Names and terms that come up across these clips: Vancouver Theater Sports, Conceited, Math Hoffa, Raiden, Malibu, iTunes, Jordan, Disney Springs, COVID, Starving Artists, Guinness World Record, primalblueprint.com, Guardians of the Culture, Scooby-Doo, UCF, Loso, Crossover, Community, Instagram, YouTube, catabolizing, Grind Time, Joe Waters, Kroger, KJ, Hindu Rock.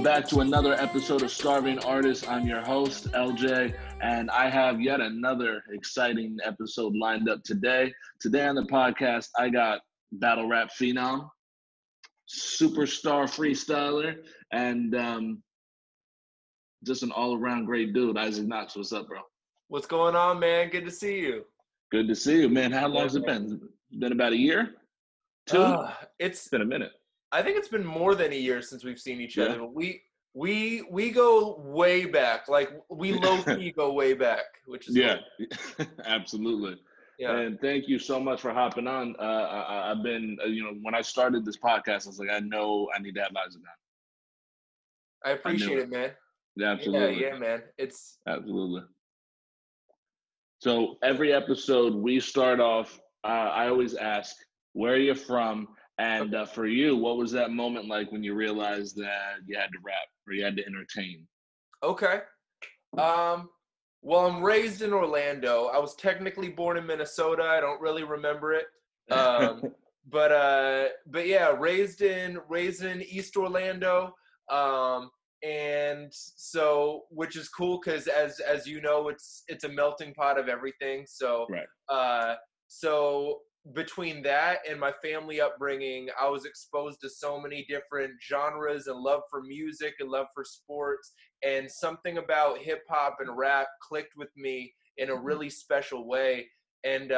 Welcome back to another episode of Starving Artists. I'm your host, LJ, and I have yet another exciting episode lined up today. Today on the podcast, I got battle rap phenom, superstar freestyler, and just an all-around great dude, Isaac Knox. What's up, bro? What's going on, man? Good to see you. Good to see you, man. How long has it been? It's been about a year? Two? It's been a minute. I think it's been more than a year since we've seen each other. We go way back. Like, we low-key go way back, which is cool. Absolutely. Yeah. And thank you so much for hopping on. I've been, when I started this podcast, I was like, I know I need to have Isaac on. I appreciate it, man. Yeah, absolutely. Yeah, man. It's absolutely. So every episode we start off, I always ask, where are you from? And for you, what was that moment like when you realized that you had to rap or you had to entertain? Okay. Well, I'm raised in Orlando. I was technically born in Minnesota. I don't really remember it. But yeah, raised in East Orlando. And so, which is cool because as you know, it's a melting pot of everything. So, right. So between that and my family upbringing, I was exposed to so many different genres and love for music and love for sports, and something about hip hop and rap clicked with me in a really special way. And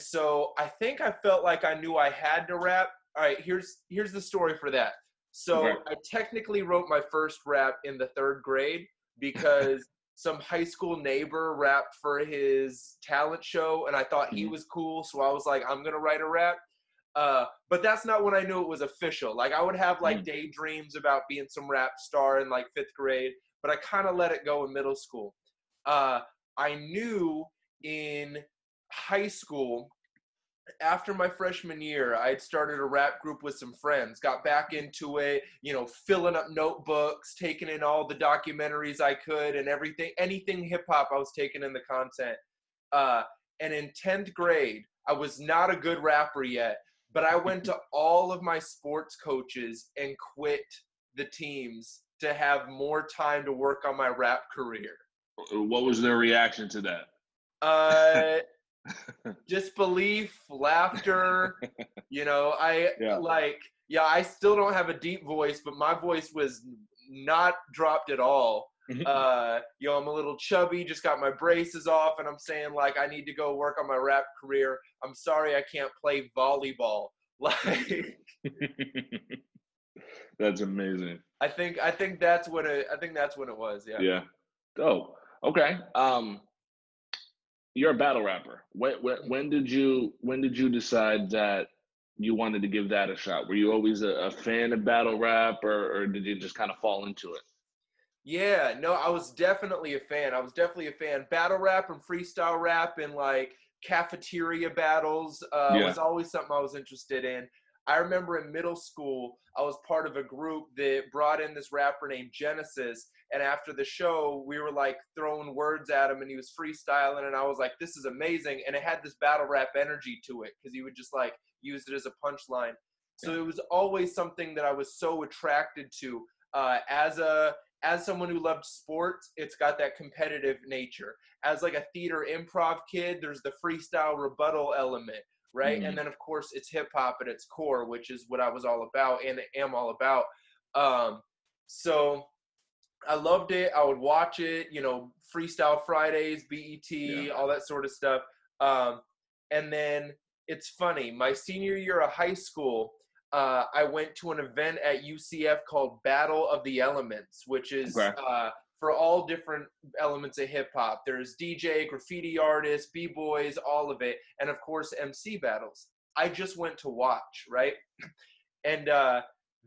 so I think I felt like I knew I had to rap. All right, here's the story for that. So I technically wrote my first rap in the third grade because some high school neighbor rapped for his talent show, and I thought he was cool, so I was like, I'm going to write a rap. But that's not when I knew it was official. Like, I would have, daydreams about being some rap star in, fifth grade, but I kind of let it go in middle school. I knew in high school, after my freshman year, I had started a rap group with some friends, got back into it, filling up notebooks, taking in all the documentaries I could and everything, anything hip-hop, I was taking in the content. And in 10th grade, I was not a good rapper yet, but I went to all of my sports coaches and quit the teams to have more time to work on my rap career. What was their reaction to that? Disbelief, laughter, I still don't have a deep voice, but my voice was not dropped at all. I'm a little chubby, just got my braces off, and I'm saying I need to go work on my rap career. I'm sorry I can't play volleyball. That's amazing. I think that's what it was. Yeah. Yeah. Oh, okay. You're a battle rapper. When did you decide that you wanted to give that a shot? Were you always a fan of battle rap, or did you just kind of fall into it? Yeah, no, I was definitely a fan. Battle rap and freestyle rap and cafeteria battles was always something I was interested in. I remember in middle school, I was part of a group that brought in this rapper named Genesis, and after the show, we were throwing words at him, and he was freestyling, and I was like, this is amazing, and it had this battle rap energy to it, because he would just use it as a punchline. So it was always something that I was so attracted to. As someone who loved sports, it's got that competitive nature. As a theater improv kid, there's the freestyle rebuttal element. Right. Mm-hmm. And then, of course, it's hip hop at its core, which is what I was all about and am all about. So I loved it. I would watch it, Freestyle Fridays, BET, all that sort of stuff. And then it's funny. My senior year of high school, I went to an event at UCF called Battle of the Elements, which is for all different elements of hip hop. There's DJ, graffiti artists, b-boys, all of it. And of course, MC battles. I just went to watch, right? And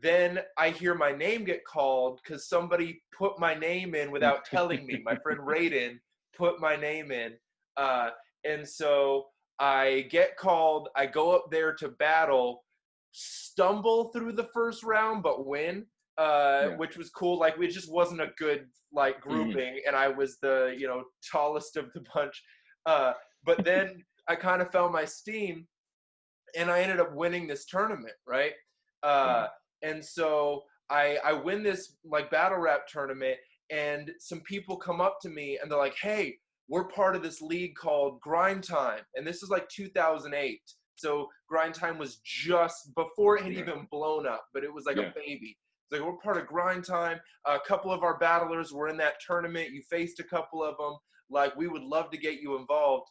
then I hear my name get called because somebody put my name in without telling me. My friend Raiden put my name in. And so I get called, I go up there to battle, stumble through the first round, but win. Which was cool. It just wasn't a good grouping, and I was the tallest of the bunch. But then I kind of fell my steam, and I ended up winning this tournament, right? And so I win this like battle rap tournament, and some people come up to me and they're like, hey, we're part of this league called Grind Time. And this is like 2008. So Grind Time was just before it had even blown up, but it was like a baby. It's like, we're part of Grind Time. A couple of our battlers were in that tournament. You faced a couple of them. Like, we would love to get you involved.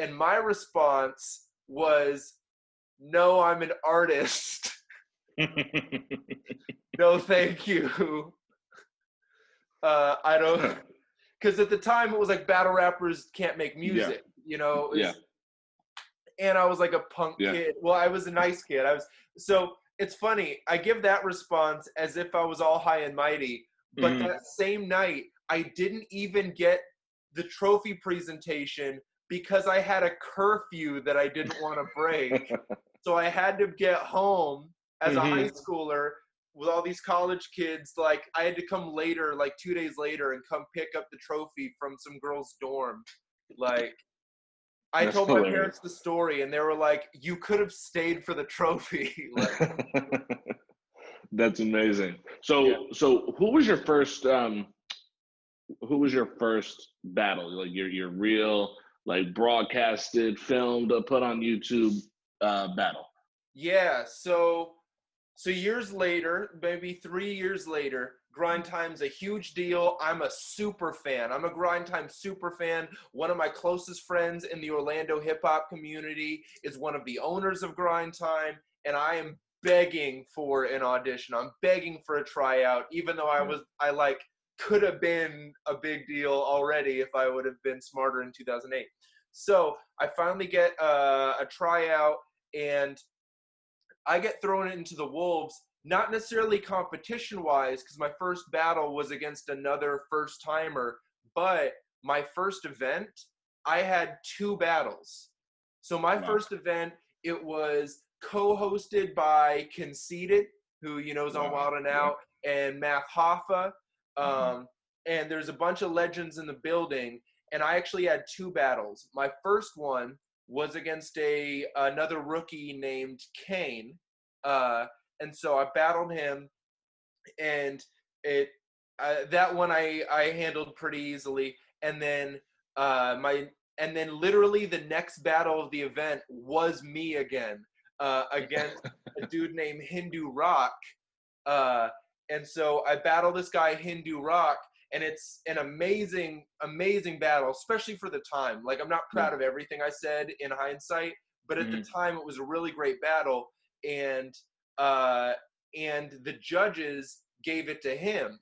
And my response was, no, I'm an artist. No, thank you. I don't, because at the time it was like battle rappers can't make music, you know? And I was like a punk kid. Well, I was a nice kid. So it's funny. I give that response as if I was all high and mighty. But that same night, I didn't even get the trophy presentation because I had a curfew that I didn't want to break. So I had to get home as a high schooler with all these college kids. Like, I had to come later, like 2 days later, and come pick up the trophy from some girl's dorm. Like, I told my parents the story, and they were like, you could have stayed for the trophy. Like, that's amazing. So, so who was your first battle? Like, your real, like, broadcasted, filmed, put on YouTube battle? Yeah, so years later, maybe 3 years later, Grind Time's a huge deal. I'm a super fan. I'm a Grind Time super fan. One of my closest friends in the Orlando hip-hop community is one of the owners of Grind Time, and I am begging for an audition. I'm begging for a tryout, even though I could have been a big deal already if I would have been smarter in 2008. So I finally get a tryout, and I get thrown into the wolves. Not necessarily competition-wise, because my first battle was against another first-timer, but my first event, I had two battles. So my first event, it was co-hosted by Conceited, who you know is on Wild and Out, and Math Hoffa, and there's a bunch of legends in the building, and I actually had two battles. My first one was against another rookie named Kane, and so I battled him, and that one I handled pretty easily. And then literally the next battle of the event was me again against a dude named Hindu Rock. And so I battled this guy Hindu Rock, and it's an amazing, amazing battle, especially for the time. Like, I'm not proud of everything I said in hindsight, but at the time it was a really great battle, and the judges gave it to him.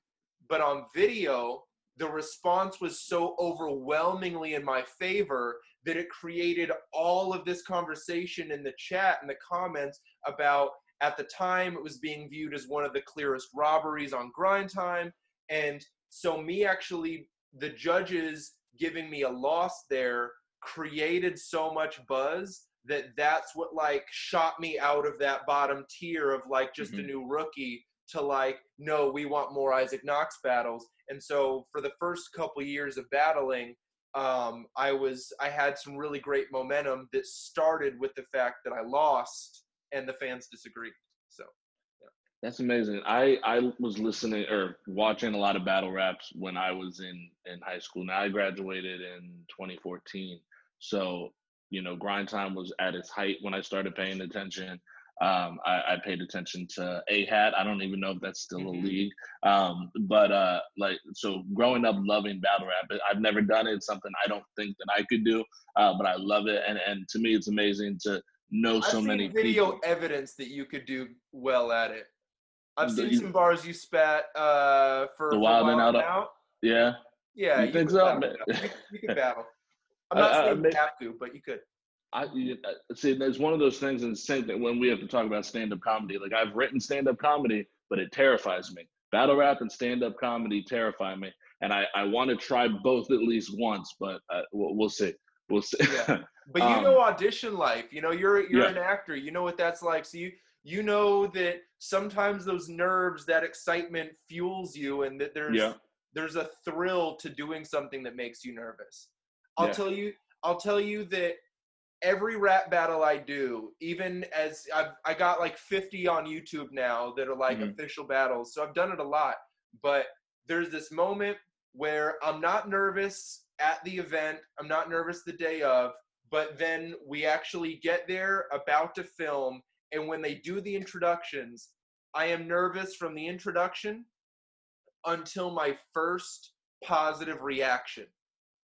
But on video, the response was so overwhelmingly in my favor that it created all of this conversation in the chat and the comments about, at the time, it was being viewed as one of the clearest robberies on Grind Time. And so the judges giving me a loss there created so much buzz that's what like shot me out of that bottom tier of like just a new rookie to like, no, we want more Isaac Knox battles. And so for the first couple years of battling, I had some really great momentum that started with the fact that I lost and the fans disagreed. So that's amazing. I was listening or watching a lot of battle raps when I was in high school. Now, I graduated in 2014, so you know, Grind Time was at its height when I started paying attention. I paid attention to AHAT. I don't even know if that's still a league. So growing up loving battle rap, I've never done it. It's something I don't think that I could do, but I love it. And to me, it's amazing to know I've seen video evidence that you could do well at it. I've seen some bars you spat for Wild and Out. Yeah. Yeah. You think so? You can battle. I'm not saying you have to, but you could. See, there's one of those things, and the same thing when we have to talk about stand-up comedy. Like, I've written stand-up comedy, but it terrifies me. Battle rap and stand-up comedy terrify me, and I want to try both at least once, but we'll see. We'll see. Yeah. But you know audition life. You know, you're an actor. You know what that's like. So you know that sometimes those nerves, that excitement fuels you, and that there's a thrill to doing something that makes you nervous. I'll tell you that every rap battle I do, even as I got like 50 on YouTube now that are like official battles. So I've done it a lot, but there's this moment where I'm not nervous at the event. I'm not nervous the day of, but then we actually get there about to film. And when they do the introductions, I am nervous from the introduction until my first positive reaction,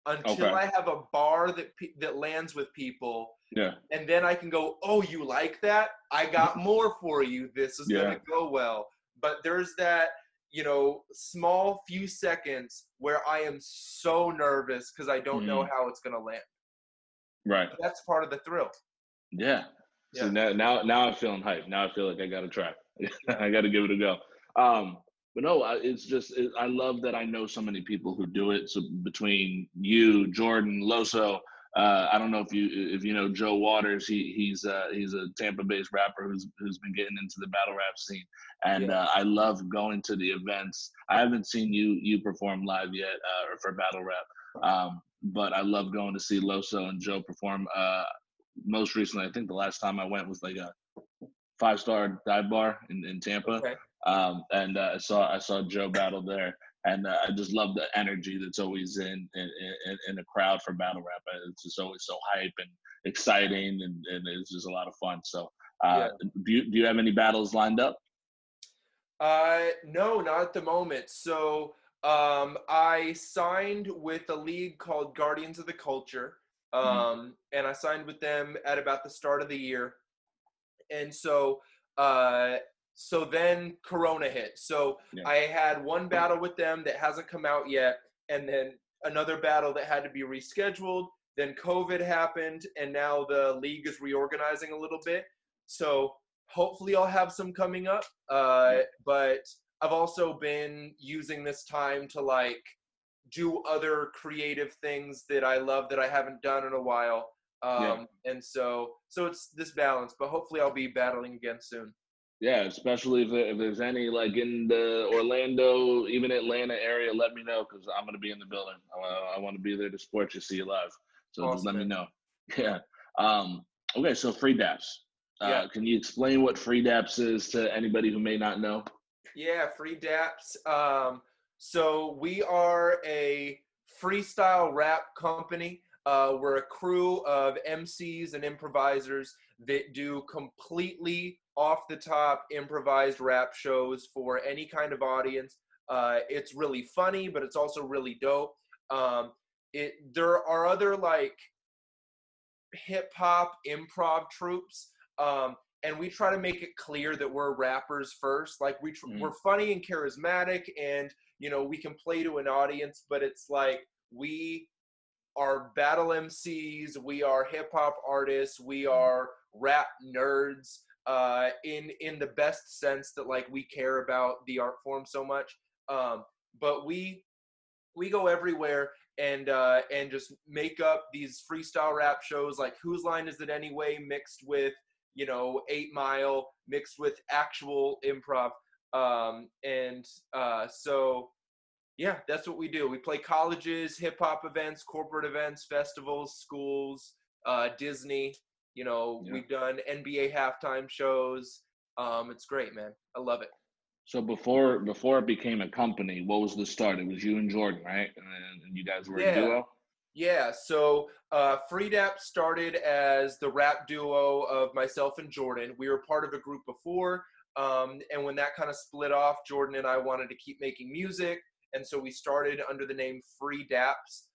until I have a bar that lands with people. Yeah. And then I can go, oh, you like that? I got more for you. This is going to go well. But there's that, you know, small few seconds where I am so nervous because I don't know how it's going to land. Right. But that's part of the thrill. Yeah. So now I'm feeling hyped. Now I feel like I got to try. I got to give it a go. But no, it's just, I love that I know so many people who do it. So between you, Jordan, Loso, I don't know if you know Joe Waters. He's a Tampa-based rapper who's been getting into the battle rap scene. And I love going to the events. I haven't seen you perform live yet or for battle rap, but I love going to see Loso and Joe perform. Most recently, I think the last time I went was like a 5-star dive bar in Tampa. Okay. I saw Joe battle there, and I just love the energy that's always in a crowd for battle rap. It's just always so hype and exciting, and it's just a lot of fun. So do you have any battles lined up? No, not at the moment. So I signed with a league called Guardians of the Culture. And I signed with them at about the start of the year. And so then Corona hit. So I had one battle with them that hasn't come out yet. And then another battle that had to be rescheduled. Then COVID happened. And now the league is reorganizing a little bit. So hopefully I'll have some coming up. But I've also been using this time to like, do other creative things that I love that I haven't done in a while. And so it's this balance, but hopefully I'll be battling again soon. Yeah, especially if there's any like in the Orlando, even Atlanta area, let me know because I'm going to be in the building. I want to be there to support you, see you live. So awesome. Just let me know. Yeah. Okay, so Free Daps. Can you explain what Free Daps is to anybody who may not know? Yeah, Free Daps. So we are a freestyle rap company. We're a crew of MCs and improvisers that do completely off-the-top improvised rap shows for any kind of audience. It's really funny, but it's also really dope. There are other like hip-hop improv troupes, and we try to make it clear that we're rappers first. Like we're funny and charismatic and you know, we can play to an audience, but it's like we are battle MCs, we are hip-hop artists, we are rap nerds in the best sense that, like, we care about the art form so much. But we go everywhere and just make up these freestyle rap shows, like Whose Line Is It Anyway, mixed with, you know, 8 Mile, mixed with actual improv. So yeah, that's what we do. We play colleges, hip hop events, corporate events, festivals, schools, Disney, you know, we've done NBA halftime shows. It's great, man. I love it. So before it became a company, what was the start? It was you and Jordan, right? And you guys were a duo? Yeah. So, Free Daps started as the rap duo of myself and Jordan. We were part of a group before. And when that kind of split off, Jordan and I wanted to keep making music. And so we started under the name Free Daps,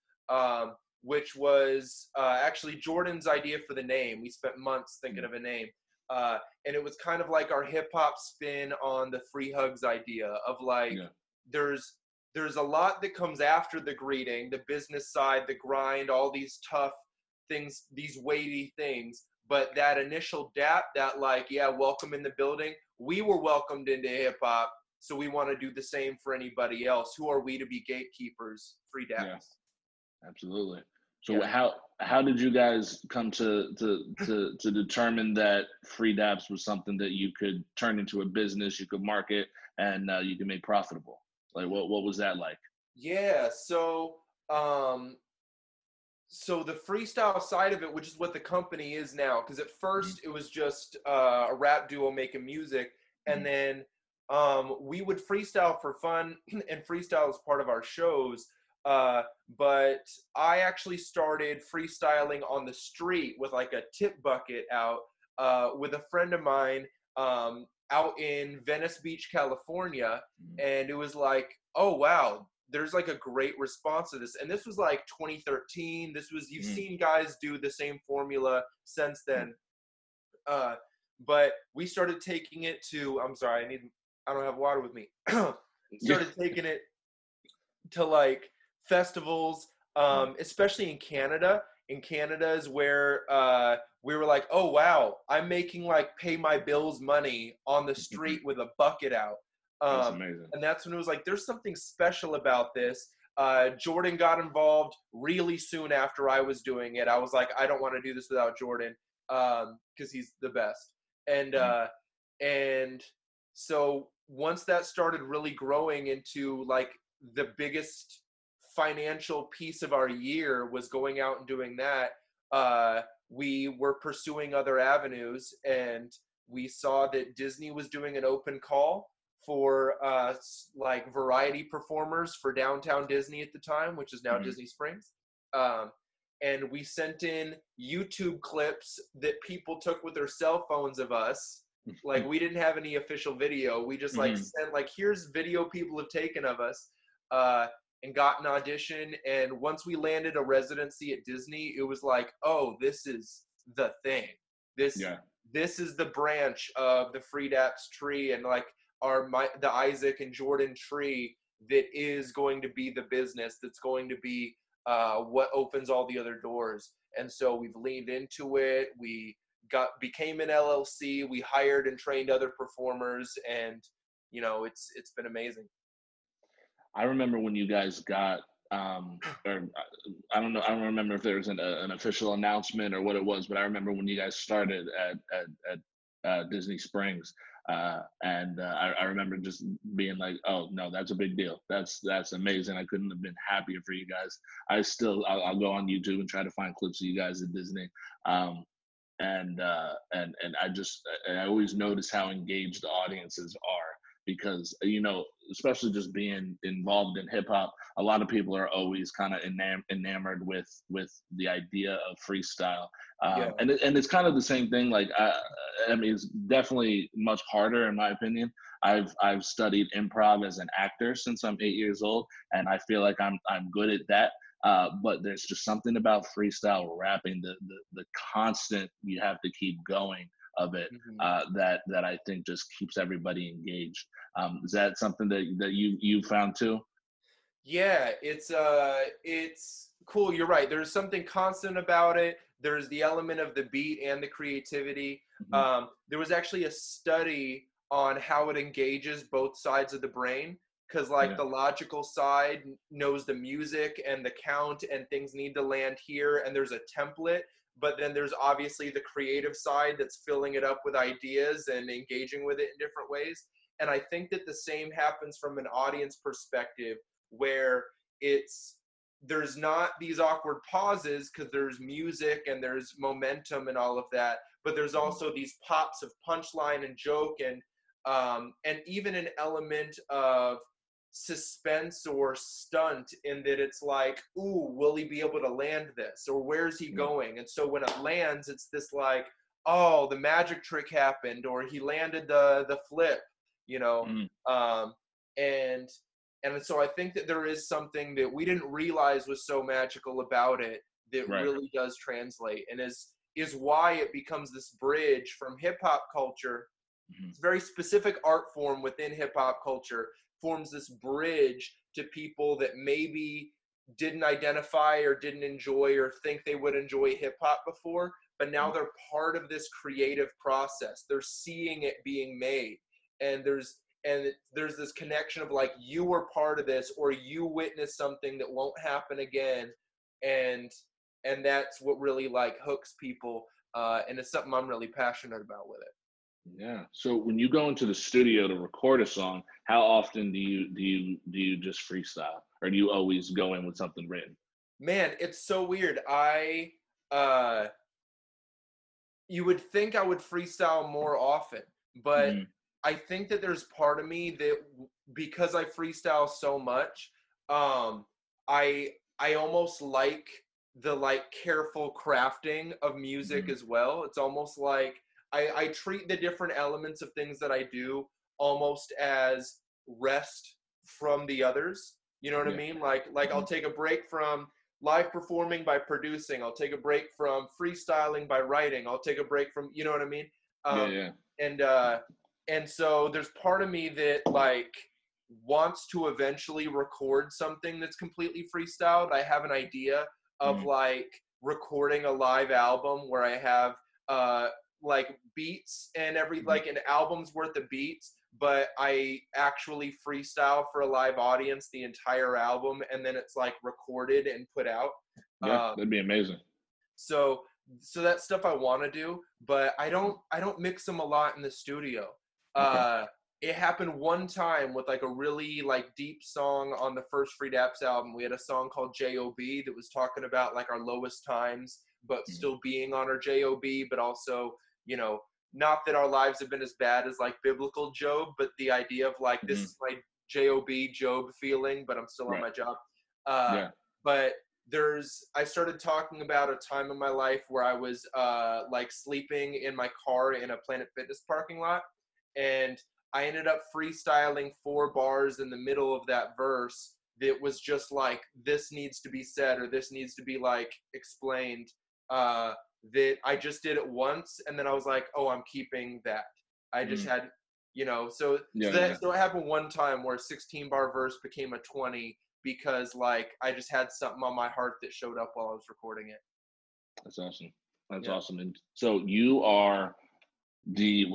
which was actually Jordan's idea for the name. We spent months thinking of a name. And it was kind of like our hip hop spin on the free hugs idea of like, there's a lot that comes after the greeting, the business side, the grind, all these tough things, these weighty things. But that initial dap, that like, yeah, welcome in the building. We were welcomed into hip hop, so we want to do the same for anybody else. Who are we to be gatekeepers? Free Daps. Yeah, absolutely. So how did you guys come to determine that Free Daps was something that you could turn into a business, you could market, and you could make profitable? Like what was that like? Yeah. So So the freestyle side of it, which is what the company is now, because at first it was just a rap duo making music, and then we would freestyle for fun, and freestyle is part of our shows. But I actually started freestyling on the street with like a tip bucket out with a friend of mine out in Venice Beach, California, and it was like, oh wow, there's like a great response to this. And this was like 2013. This was, you've seen guys do the same formula since then. But we started taking it to, I'm sorry, I don't have water with me. Started taking it to like festivals, especially in Canada. In Canada is where we were like, oh wow, I'm making like pay my bills money on the street with a bucket out. That's amazing. And that's when it was like, there's something special about this. Jordan got involved really soon after I was doing it. I was like, I don't want to do this without Jordan, because he's the best. And and so once that started really growing into like the biggest financial piece of our year was going out and doing that, we were pursuing other avenues, and we saw that Disney was doing an open call for like variety performers for downtown Disney at the time, which is now Disney Springs. And we sent in YouTube clips that people took with their cell phones of us. Like, we didn't have any official video. We just like sent like, here's video people have taken of us, and got an audition. And once we landed a residency at Disney, it was like, oh, this is the thing. This is the branch of the Free Daps tree. And like, the Isaac and Jordan tree that is going to be the business, that's going to be what opens all the other doors. And so we've leaned into it. We became an LLC. We hired and trained other performers, and you know, it's been amazing. I remember when you guys got, or I don't know, I don't remember if there was an official announcement or what it was, but I remember when you guys started at Disney Springs. I remember just being like, oh no, that's a big deal. That's amazing. I couldn't have been happier for you guys. I'll go on YouTube and try to find clips of you guys at Disney. I always notice how engaged the audiences are, because, you know, especially just being involved in hip hop, a lot of people are always kind of enamored with the idea of freestyle. And it's kind of the same thing. Like, I mean, it's definitely much harder in my opinion. I've studied improv as an actor since I'm 8 years old, and I feel like I'm good at that. But there's just something about freestyle rapping, the constant you have to keep going of it, that I think just keeps everybody engaged. Is that something that you found too? Yeah, it's cool. You're right. There's something constant about it. There's the element of the beat and the creativity. There was actually a study on how it engages both sides of the brain, because like the logical side knows the music and the count and things need to land here, and there's a template, but then there's obviously the creative side that's filling it up with ideas and engaging with it in different ways. And I think that the same happens from an audience perspective, where there's not these awkward pauses because there's music and there's momentum and all of that, but there's also these pops of punchline and joke and even an element of suspense or stunt, in that it's like, ooh, will he be able to land this, or where's he going? And so when it lands, it's this like, oh, the magic trick happened, or he landed the flip, you know. And so I think that there is something that we didn't realize was so magical about it that really does translate, and is why it becomes this bridge from hip-hop culture. It's a very specific art form within hip-hop culture, forms this bridge to people that maybe didn't identify or didn't enjoy or think they would enjoy hip-hop before, but now they're part of this creative process. They're seeing it being made, and there's this connection of like, you were part of this, or you witnessed something that won't happen again. And that's what really like hooks people. And it's something I'm really passionate about with it. Yeah. So when you go into the studio to record a song, how often do you just freestyle, or do you always go in with something written? man, it's so weird. You would think I would freestyle more often, but I think that there's part of me that because I freestyle so much, I almost like the careful crafting of music as well. It's almost like I treat the different elements of things that I do almost as rest from the others. You know what I mean? Like I'll take a break from live performing by producing. I'll take a break from freestyling by writing. I'll take a break from, you know what I mean? And so there's part of me that like wants to eventually record something that's completely freestyled. I have an idea of like recording a live album where I have like beats and every like an album's worth of beats, but I actually freestyle for a live audience the entire album, and then it's like recorded and put out. Yeah, that'd be amazing. So that's stuff I want to do, but I don't mix them a lot in the studio. It happened one time with like a really like deep song on the first Free Daps album. We had a song called J.O.B. that was talking about like our lowest times, but still being on our J.O.B., but also, you know, not that our lives have been as bad as like biblical Job, but the idea of like, this is my J.O.B. Job feeling, but I'm still on my job. But I started talking about a time in my life where I was like sleeping in my car in a Planet Fitness parking lot. And I ended up freestyling 4 bars in the middle of that verse that was just like, this needs to be said, or this needs to be like explained, that I just did it once. And then I was like, oh, I'm keeping that. I just had, you know, so it happened one time where a 16-bar verse became a 20 because like, I just had something on my heart that showed up while I was recording it. That's awesome. That's awesome. And so you are the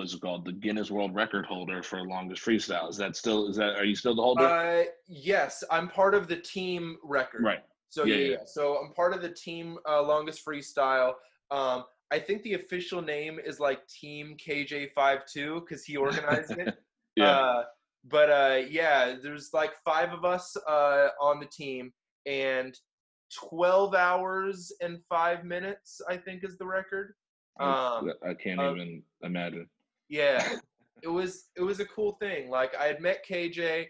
Guinness World Record holder for longest freestyle. Are you still the holder? Yes, I'm part of the team record. Right. So so I'm part of the team longest freestyle. I think the official name is like Team KJ52 because he organized it. There's like 5 of us on the team, and 12 hours and 5 minutes I think is the record. I can't even imagine. Yeah, it was a cool thing. Like I had met KJ,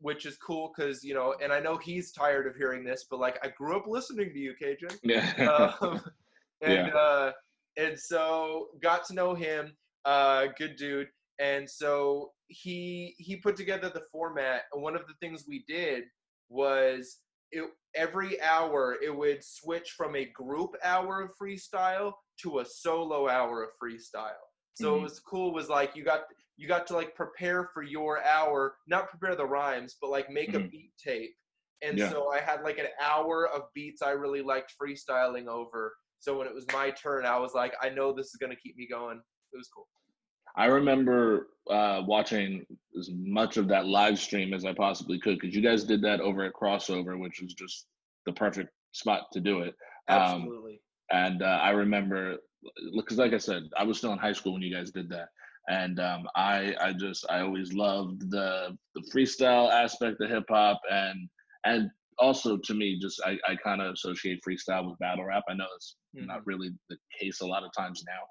which is cool because, you know, and I know he's tired of hearing this, but like I grew up listening to you, KJ. Yeah. And so got to know him. Good dude. And so he put together the format, and one of the things we did was every hour it would switch from a group hour of freestyle to a solo hour of freestyle. So it was cool. It was like you got to like prepare for your hour, not prepare the rhymes, but like make a beat tape. And so I had like an hour of beats I really liked freestyling over. So when it was my turn, I was like, I know this is going to keep me going. It was cool. I remember watching as much of that live stream as I possibly could, because you guys did that over at Crossover, which was just the perfect spot to do it. Absolutely. And I remember, because like I said, I was still in high school when you guys did that. And I always loved the freestyle aspect of hip hop. And also to me, just, I kind of associate freestyle with battle rap. I know it's not really the case a lot of times now.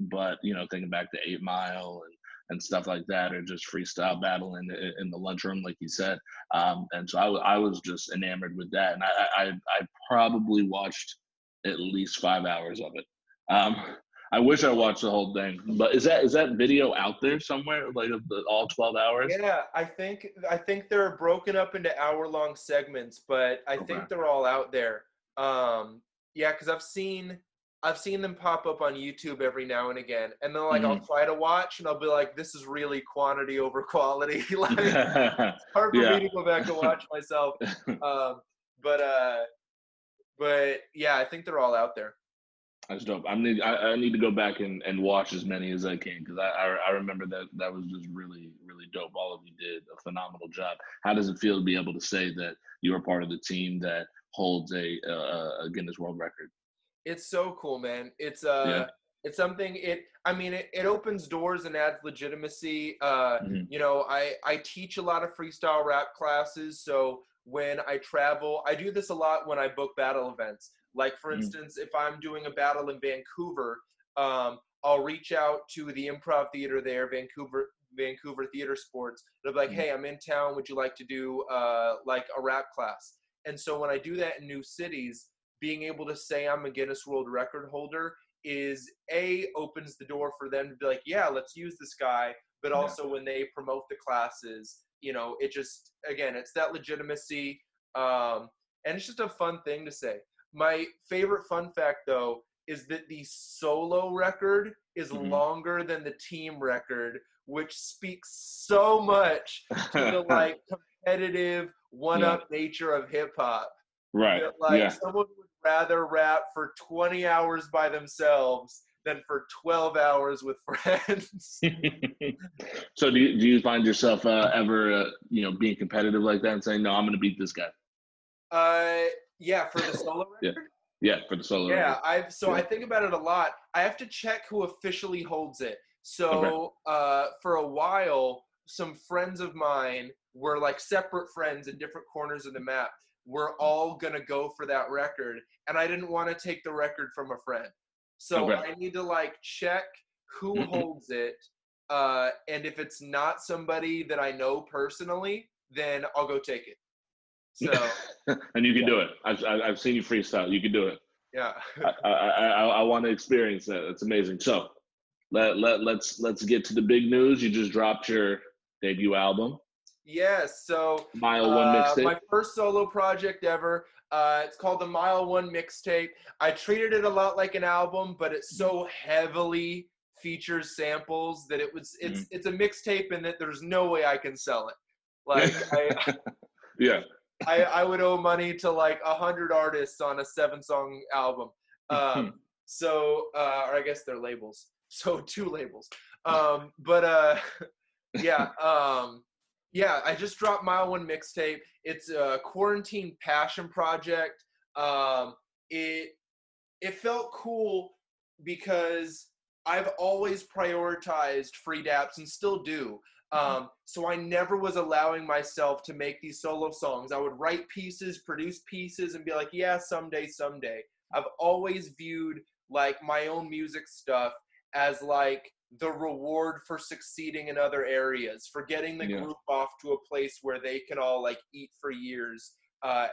But, you know, thinking back to 8 Mile and stuff like that, or just freestyle battle in the lunchroom, like you said. And so I was just enamored with that. And I probably watched at least 5 hours of it. I wish I watched the whole thing, but is that video out there somewhere, like of all 12 hours? Yeah, I think they're broken up into hour-long segments, but I think they're all out there. Because I've seen them pop up on YouTube every now and again, and then like I'll try to watch, and I'll be like, this is really quantity over quality. Like, it's hard for me to go back and watch myself. But yeah, I think they're all out there. That's dope. I need to go back and watch as many as I can, because I remember that was just really, really dope. All of you did a phenomenal job. How does it feel to be able to say that you are part of the team that holds a Guinness World Record? It's so cool, man. It's something. It opens doors and adds legitimacy. You know, I teach a lot of freestyle rap classes, so when I travel. I do this a lot when I book battle events. Like, for instance, if I'm doing a battle in Vancouver, I'll reach out to the improv theater there, Vancouver Theater Sports. They'll be like, hey, I'm in town. Would you like to do like a rap class? And so when I do that in new cities, being able to say I'm a Guinness World Record holder is A, opens the door for them to be like, yeah, let's use this guy. But also when they promote the classes, you know, it just, again, it's that legitimacy. And it's just a fun thing to say. My favorite fun fact, though, is that the solo record is longer than the team record, which speaks so much to the like competitive one-up nature of hip-hop. Right. That, like, someone would rather rap for 20 hours by themselves than for 12 hours with friends. So do you find yourself ever, you know, being competitive like that and saying, no, I'm going to beat this guy? Yeah, for the solo record? Yeah, for the solo record. So I think about it a lot. I have to check who officially holds it. So for a while, some friends of mine were like separate friends in different corners of the map. We're all going to go for that record. And I didn't want to take the record from a friend. So I need to like check who holds it. And if it's not somebody that I know personally, then I'll go take it. So and you can do it. I've seen you freestyle. You can do it. Yeah. I want to experience that. That's amazing. So let's get to the big news. You just dropped your debut album. Yes. So Mile One Mixtape. My first solo project ever. It's called the Mile One Mixtape. I treated it a lot like an album, but it so heavily features samples that it's a mixtape, and that there's no way I can sell it. Like I would owe money to like 100 artists on a 7-song album. Or I guess they're labels. So 2 labels. I just dropped Mile One Mixtape. It's a quarantine passion project. It felt cool because I've always prioritized free daps and still do. So I never was allowing myself to make these solo songs. I would write pieces, produce pieces, and be like, yeah, someday. I've always viewed like my own music stuff as like the reward for succeeding in other areas, for getting the group off to a place where they can all like eat for years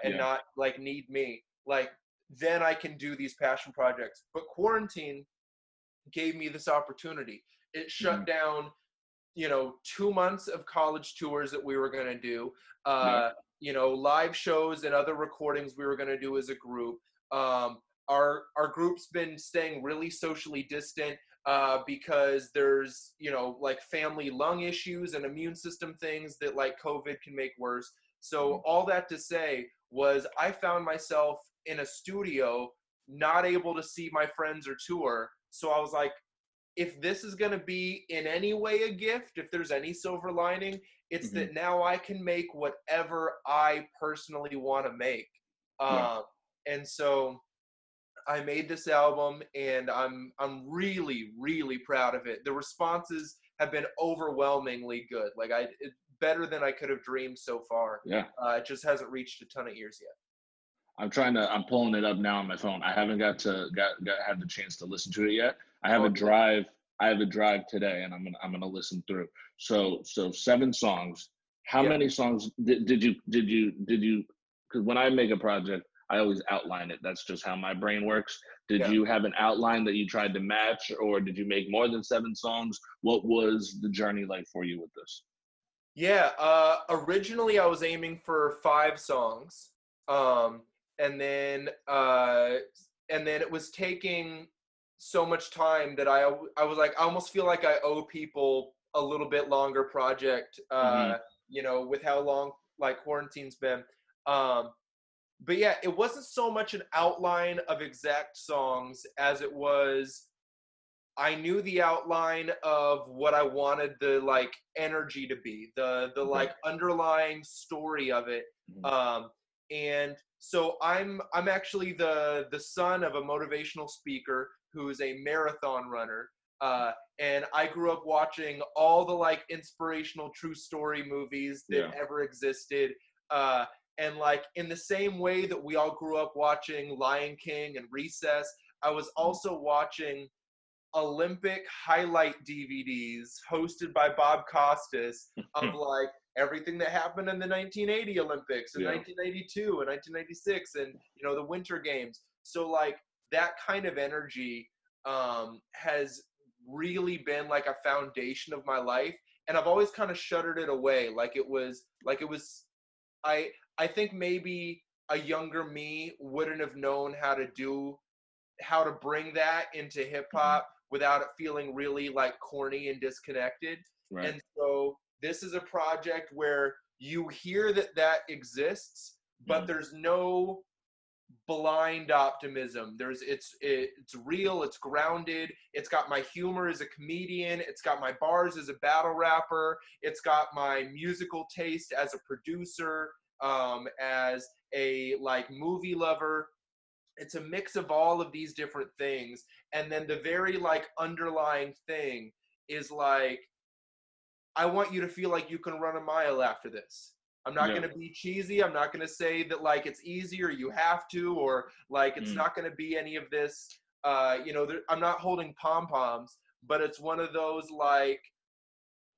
and not like need me. Like, then I can do these passion projects. But quarantine gave me this opportunity. It shut down, you know, 2 months of college tours that we were going to do, you know, live shows and other recordings we were going to do as a group. Our group's been staying really socially distant because there's, you know, like family lung issues and immune system things that like COVID can make worse. So all that to say was I found myself in a studio not able to see my friends or tour. So I was like, if this is going to be in any way a gift, if there's any silver lining, it's that now I can make whatever I personally want to make. And so I made this album, and I'm really, really proud of it. The responses have been overwhelmingly good. Like, better than I could have dreamed so far. Yeah. It just hasn't reached a ton of ears yet. I'm pulling it up now on my phone. I haven't had the chance to listen to it yet. I have a drive today, and I'm gonna listen through. So 7 songs. How many songs did you? Because when I make a project, I always outline it. That's just how my brain works. Did you have an outline that you tried to match, or did you make more than 7 songs? What was the journey like for you with this? Yeah. Originally, I was aiming for 5 songs. And then it was taking so much time that I was like, I almost feel like I owe people a little bit longer project, you know, with how long like quarantine's been. But yeah, it wasn't so much an outline of exact songs as it was, I knew the outline of what I wanted the like energy to be, the like underlying story of it. And so I'm actually the son of a motivational speaker who is a marathon runner, and I grew up watching all the like inspirational true story movies that ever existed, And like in the same way that we all grew up watching Lion King and Recess, I was also watching Olympic highlight DVDs hosted by Bob Costas of like everything that happened in the 1980 Olympics and 1982 and 1996 and, you know, the Winter Games. So like that kind of energy has really been like a foundation of my life. And I've always kind of shuttered it away. I think maybe a younger me wouldn't have known how to bring that into hip hop without it feeling really like corny and disconnected. Right. And so this is a project where you hear that exists, but there's no blind optimism. It's real, it's grounded, it's got my humor as a comedian, it's got my bars as a battle rapper, it's got my musical taste as a producer, as a like movie lover. It's a mix of all of these different things. And then the very like underlying thing is like, I want you to feel like you can run a mile after this. I'm not going to be cheesy. I'm not going to say that like it's easy or you have to, or like it's not going to be any of this. I'm not holding pom-poms, but it's one of those like,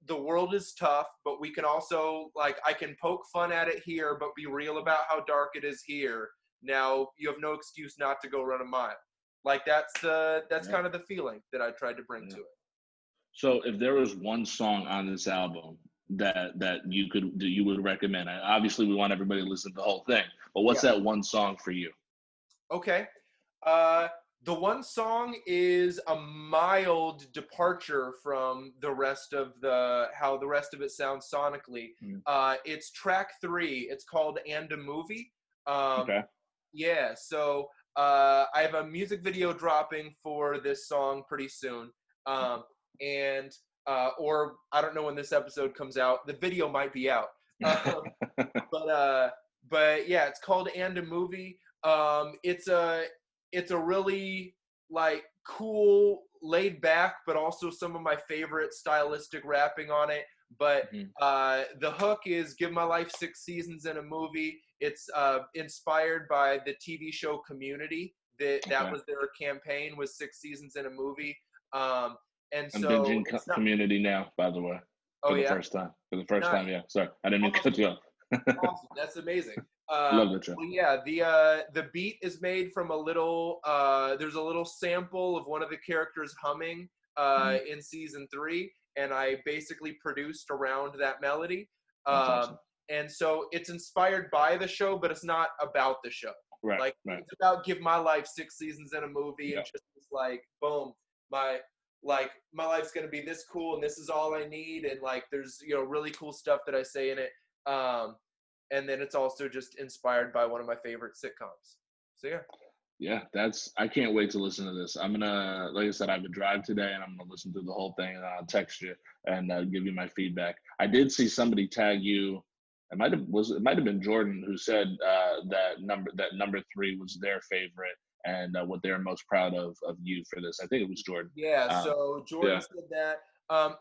the world is tough, but we can also like, I can poke fun at it here, but be real about how dark it is here. Now you have no excuse not to go run a mile. Like that's kind of the feeling that I tried to bring to it. So if there was one song on this album that you would recommend, obviously we want everybody to listen to the whole thing, but what's that one song for you? Okay. The one song is a mild departure from the rest of how the rest of it sounds sonically. It's track 3. It's called And a Movie. So I have a music video dropping for this song pretty soon. Or I don't know when this episode comes out. The video might be out. But yeah, it's called And a Movie. It's a really like cool, laid back, but also some of my favorite stylistic rapping on it. But the hook is "Give my life 6 seasons in a movie." It's inspired by the TV show Community. That was their campaign, was 6 seasons in a movie. I'm binging Community now, by the way. For the first time. Sorry, I didn't mean to cut you off. Awesome. That's amazing. Love the show. The beat is made from there's a little sample of one of the characters humming in season 3, and I basically produced around that melody. Awesome. And so it's inspired by the show, but it's not about the show. Right. Like it's about give my life 6 seasons in a movie, and just like boom, my life's gonna be this cool, and this is all I need, and like there's really cool stuff that I say in it. And then it's also just inspired by one of my favorite sitcoms. So I can't wait to listen to this. I'm gonna, like I said, I have a drive today, and I'm gonna listen to the whole thing, and I'll text you and give you my feedback. I did see somebody tag you. It might have been Jordan who said that number 3 was their favorite and what they're most proud of you for this. I think it was Jordan. So Jordan said that.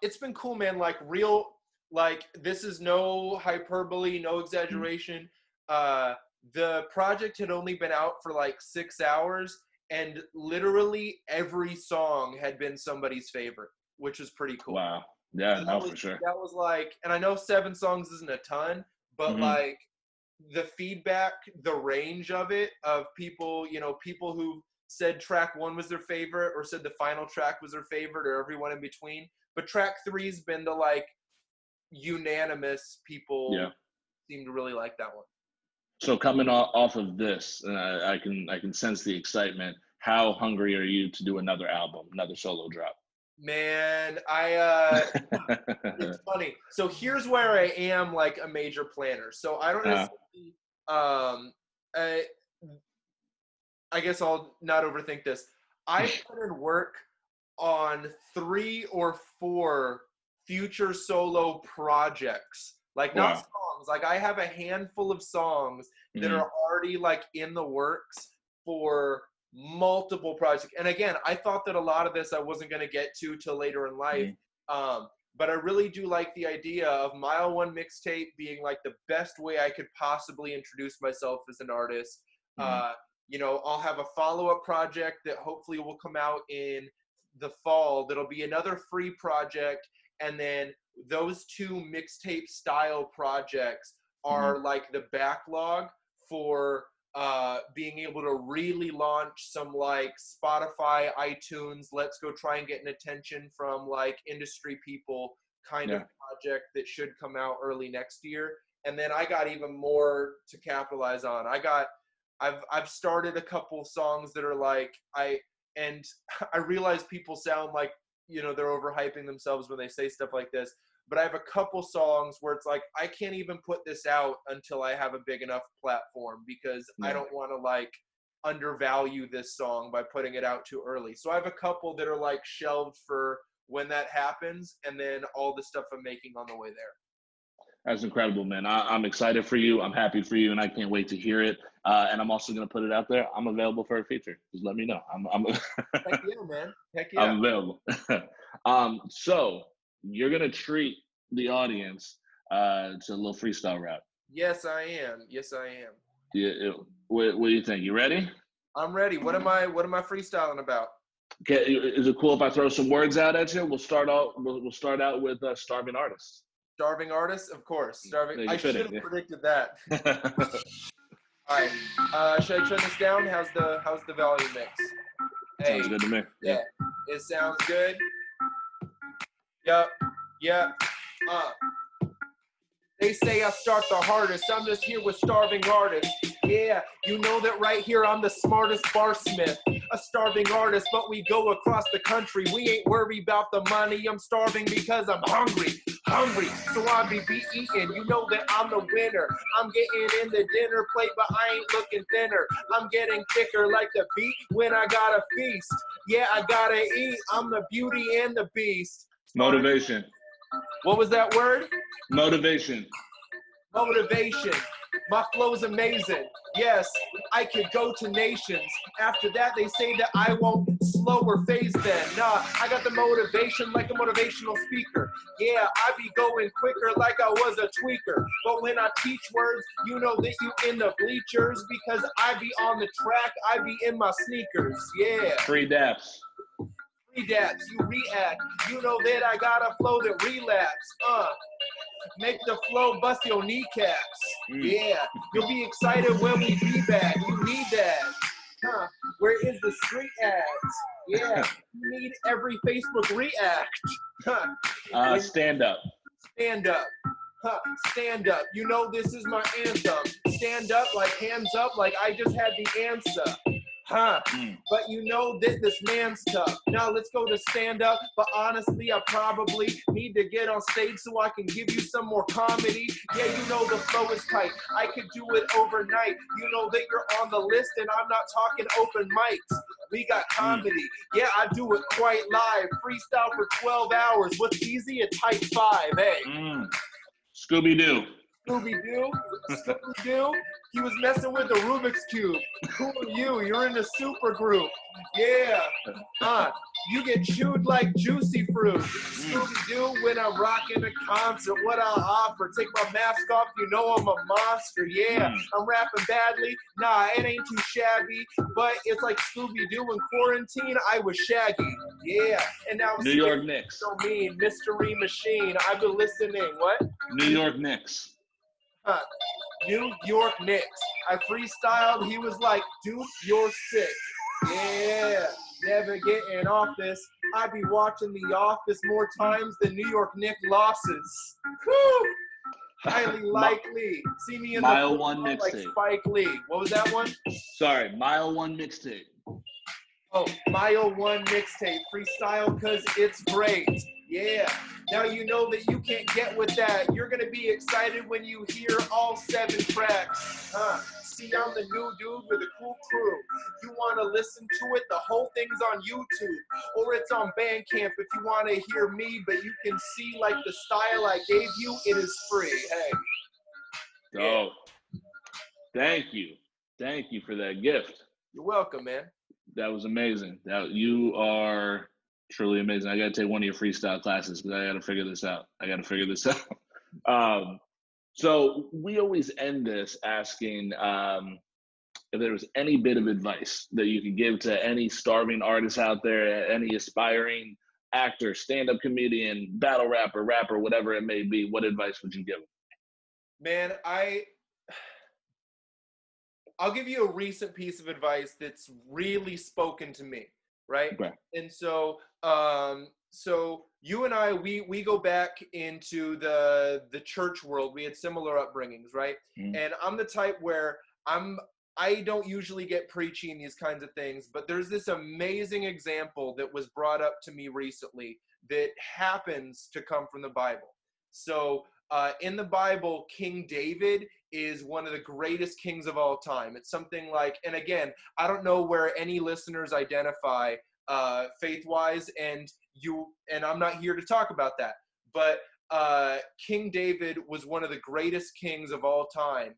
It's been cool, man. Like real. Like, this is no hyperbole, no exaggeration. The project had only been out for like 6 hours, and literally every song had been somebody's favorite, which is pretty cool. Wow. Yeah, for sure. That was like, and I know 7 songs isn't a ton, but like the feedback, the range of it, of people, people who said track 1 was their favorite, or said the final track was their favorite, or everyone in between. But track 3's been the like, unanimous people seem to really like that one. So coming off of this, and I can sense the excitement, how hungry are you to do another album, another solo drop? Man, it's funny. So here's where I am like a major planner. So I don't necessarily, I guess I'll not overthink this. I put in work on 3 or 4 future solo projects, like not songs. Like I have a handful of songs that are already like in the works for multiple projects. And again, I thought that a lot of this I wasn't going to get to till later in life. But I really do like the idea of Mile One Mixtape being like the best way I could possibly introduce myself as an artist. You know, I'll have a follow-up project that hopefully will come out in the fall. That'll be another free project. And then those two mixtape style projects are like the backlog for being able to really launch some like Spotify, iTunes, let's go try and get an attention from like industry people kind of project that should come out early next year. And then I got even more to capitalize on. I've started a couple songs that are like, I realize people sound like, you know, they're overhyping themselves when they say stuff like this, but I have a couple songs where it's like, I can't even put this out until I have a big enough platform because I don't want to like undervalue this song by putting it out too early. So I have a couple that are like shelved for when that happens, and then all the stuff I'm making on the way there. That's incredible, man. I'm excited for you. I'm happy for you, and I can't wait to hear it. And I'm also going to put it out there. I'm available for a feature. Just let me know. Heck yeah, man. Heck yeah. I'm available. So you're going to treat the audience to a little freestyle rap. Yes, I am. Yes, I am. What do you think? You ready? I'm ready. What am I freestyling about? Okay, is it cool if I throw some words out at you? We'll start out with Starving Artists. Starving Artists, of course. Starving. I should have predicted that. All right. Should I turn this down? How's the volume mix? Hey. Sounds good to me. Yeah. It sounds good. Yup. Yep. They say I start the hardest. I'm just here with Starving Artists. Yeah, you know that right here, I'm the smartest barsmith, a starving artist, but we go across the country. We ain't worried about the money. I'm starving because I'm hungry, so I be eating. You know that I'm the winner. I'm getting in the dinner plate, but I ain't looking thinner. I'm getting thicker like the beat when I gotta feast. Yeah, I gotta eat. I'm the beauty and the beast. Motivation. What was that word? Motivation. My flow's amazing. Yes, I could go to nations. After that, they say that I won't slow or phase them. Nah, I got the motivation like a motivational speaker. Yeah, I be going quicker like I was a tweaker. But when I teach words, you know that you in the bleachers because I be on the track, I be in my sneakers. Yeah. Free Daps, you react. You know that I got a flow that relapse. Make the flow bust your kneecaps. Yeah, you'll be excited when we be back. You need that. Huh? Where is the street act? Yeah, you need every Facebook react. Huh? Stand up. Huh? Stand up. You know this is my anthem. Stand up, like hands up, like I just had the answer. Huh? But you know that this man's tough. Now let's go to stand up. But honestly, I probably need to get on stage so I can give you some more comedy. Yeah, you know the flow is tight. I could do it overnight. You know that you're on the list, and I'm not talking open mics. We got comedy. Yeah, I do it quite live. Freestyle for 12 hours. What's easy? A type 5, hey. Scooby-Doo. He was messing with the Rubik's Cube. Who are you? You're in the super group. Yeah. You get chewed like juicy fruit. Scooby-Doo when I'm rocking a concert. What I offer. Take my mask off. You know I'm a monster. Yeah. I'm rapping badly. Nah, it ain't too shabby. But it's like Scooby-Doo in quarantine. I was Shaggy. Yeah. And now New York Knicks. So mean. Mystery Machine. I've been listening. What? New York Knicks. New York Knicks. I freestyled. He was like, dude, you're sick. Yeah, never getting off this. I be watching The Office more times than New York Knicks losses. Woo! Highly likely. See me in Mile One Mixtape. Like Spike Lee. What was that one? Sorry, Mile One Mixtape. Oh, Mile One Mixtape. Freestyle because it's great. Yeah, now you know that you can't get with that. You're going to be excited when you hear all 7 tracks. See, I'm the new dude with a cool crew. You want to listen to it? The whole thing's on YouTube. Or it's on Bandcamp if you want to hear me. But you can see, like, the style I gave you. It is free. Hey. Yeah. Oh, thank you. Thank you for that gift. You're welcome, man. That was amazing. You are... truly amazing. I got to take one of your freestyle classes because I got to figure this out. So we always end this asking if there was any bit of advice that you could give to any starving artist out there, any aspiring actor, stand-up comedian, battle rapper, whatever it may be. What advice would you give? Man, I'll give you a recent piece of advice that's really spoken to me, right? Okay. And so, so you and I, we go back into the church world. We had similar upbringings, right? Mm-hmm. And I'm the type where I don't usually get preaching these kinds of things, but there's this amazing example that was brought up to me recently that happens to come from the Bible. So in the Bible, King David is one of the greatest kings of all time. It's something like, and again, I don't know where any listeners identify faith-wise, and I'm not here to talk about that, but King David was one of the greatest kings of all time.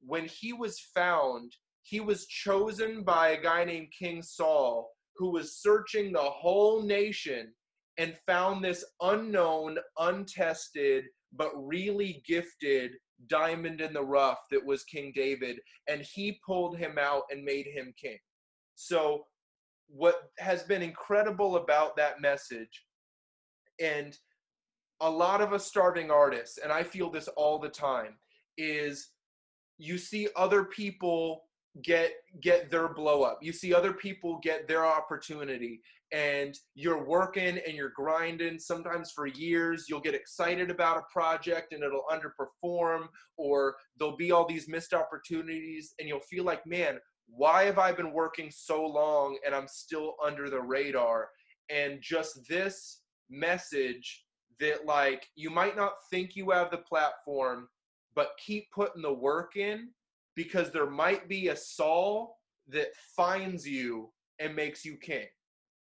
When he was found, he was chosen by a guy named King Saul, who was searching the whole nation and found this unknown, untested, but really gifted diamond in the rough that was King David, and he pulled him out and made him king. So what has been incredible about that message, and a lot of us starving artists, and I feel this all the time, is you see other people get their blow up. You see other people get their opportunity, and you're working and you're grinding sometimes for years. You'll get excited about a project and it'll underperform, or there'll be all these missed opportunities, and you'll feel like, man, why have I been working so long and I'm still under the radar? And just this message that, like, you might not think you have the platform, but keep putting the work in, because there might be a Saul that finds you and makes you king.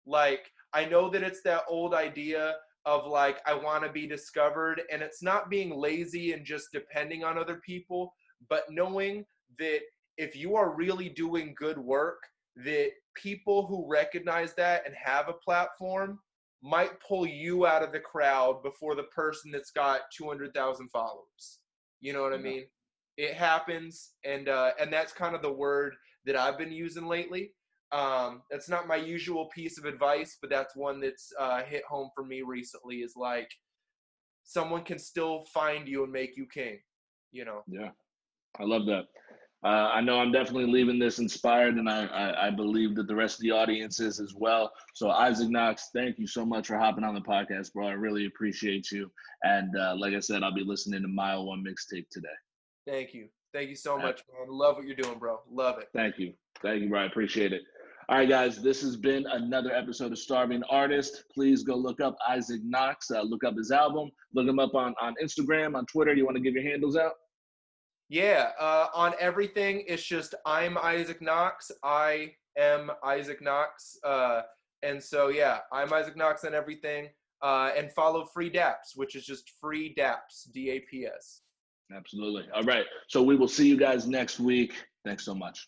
Like, I know that it's that old idea of, like, I want to be discovered, and it's not being lazy and just depending on other people, but knowing that if you are really doing good work, that people who recognize that and have a platform might pull you out of the crowd before the person that's got 200,000 followers. You know what I mean? It happens, and that's kind of the word that I've been using lately. That's not my usual piece of advice, but that's one that's hit home for me recently, is like, someone can still find you and make you king, you know? Yeah, I love that. I know I'm definitely leaving this inspired, and I believe that the rest of the audience is as well. So Isaac Knox, thank you so much for hopping on the podcast, bro. I really appreciate you. And like I said, I'll be listening to Mile One Mixtape today. Thank you. Thank you so much, man. Love what you're doing, bro. Love it. Thank you. Thank you, bro. I appreciate it. All right, guys, this has been another episode of Starving Artist. Please go look up Isaac Knox. Look up his album. Look him up on Instagram, on Twitter. Do you want to give your handles out? Yeah, on everything, it's just I'm Isaac Knox. I am Isaac Knox. And so, yeah, I'm Isaac Knox on everything. And follow Free Daps, which is just Free Daps, D-A-P-S. Absolutely. All right. So we will see you guys next week. Thanks so much.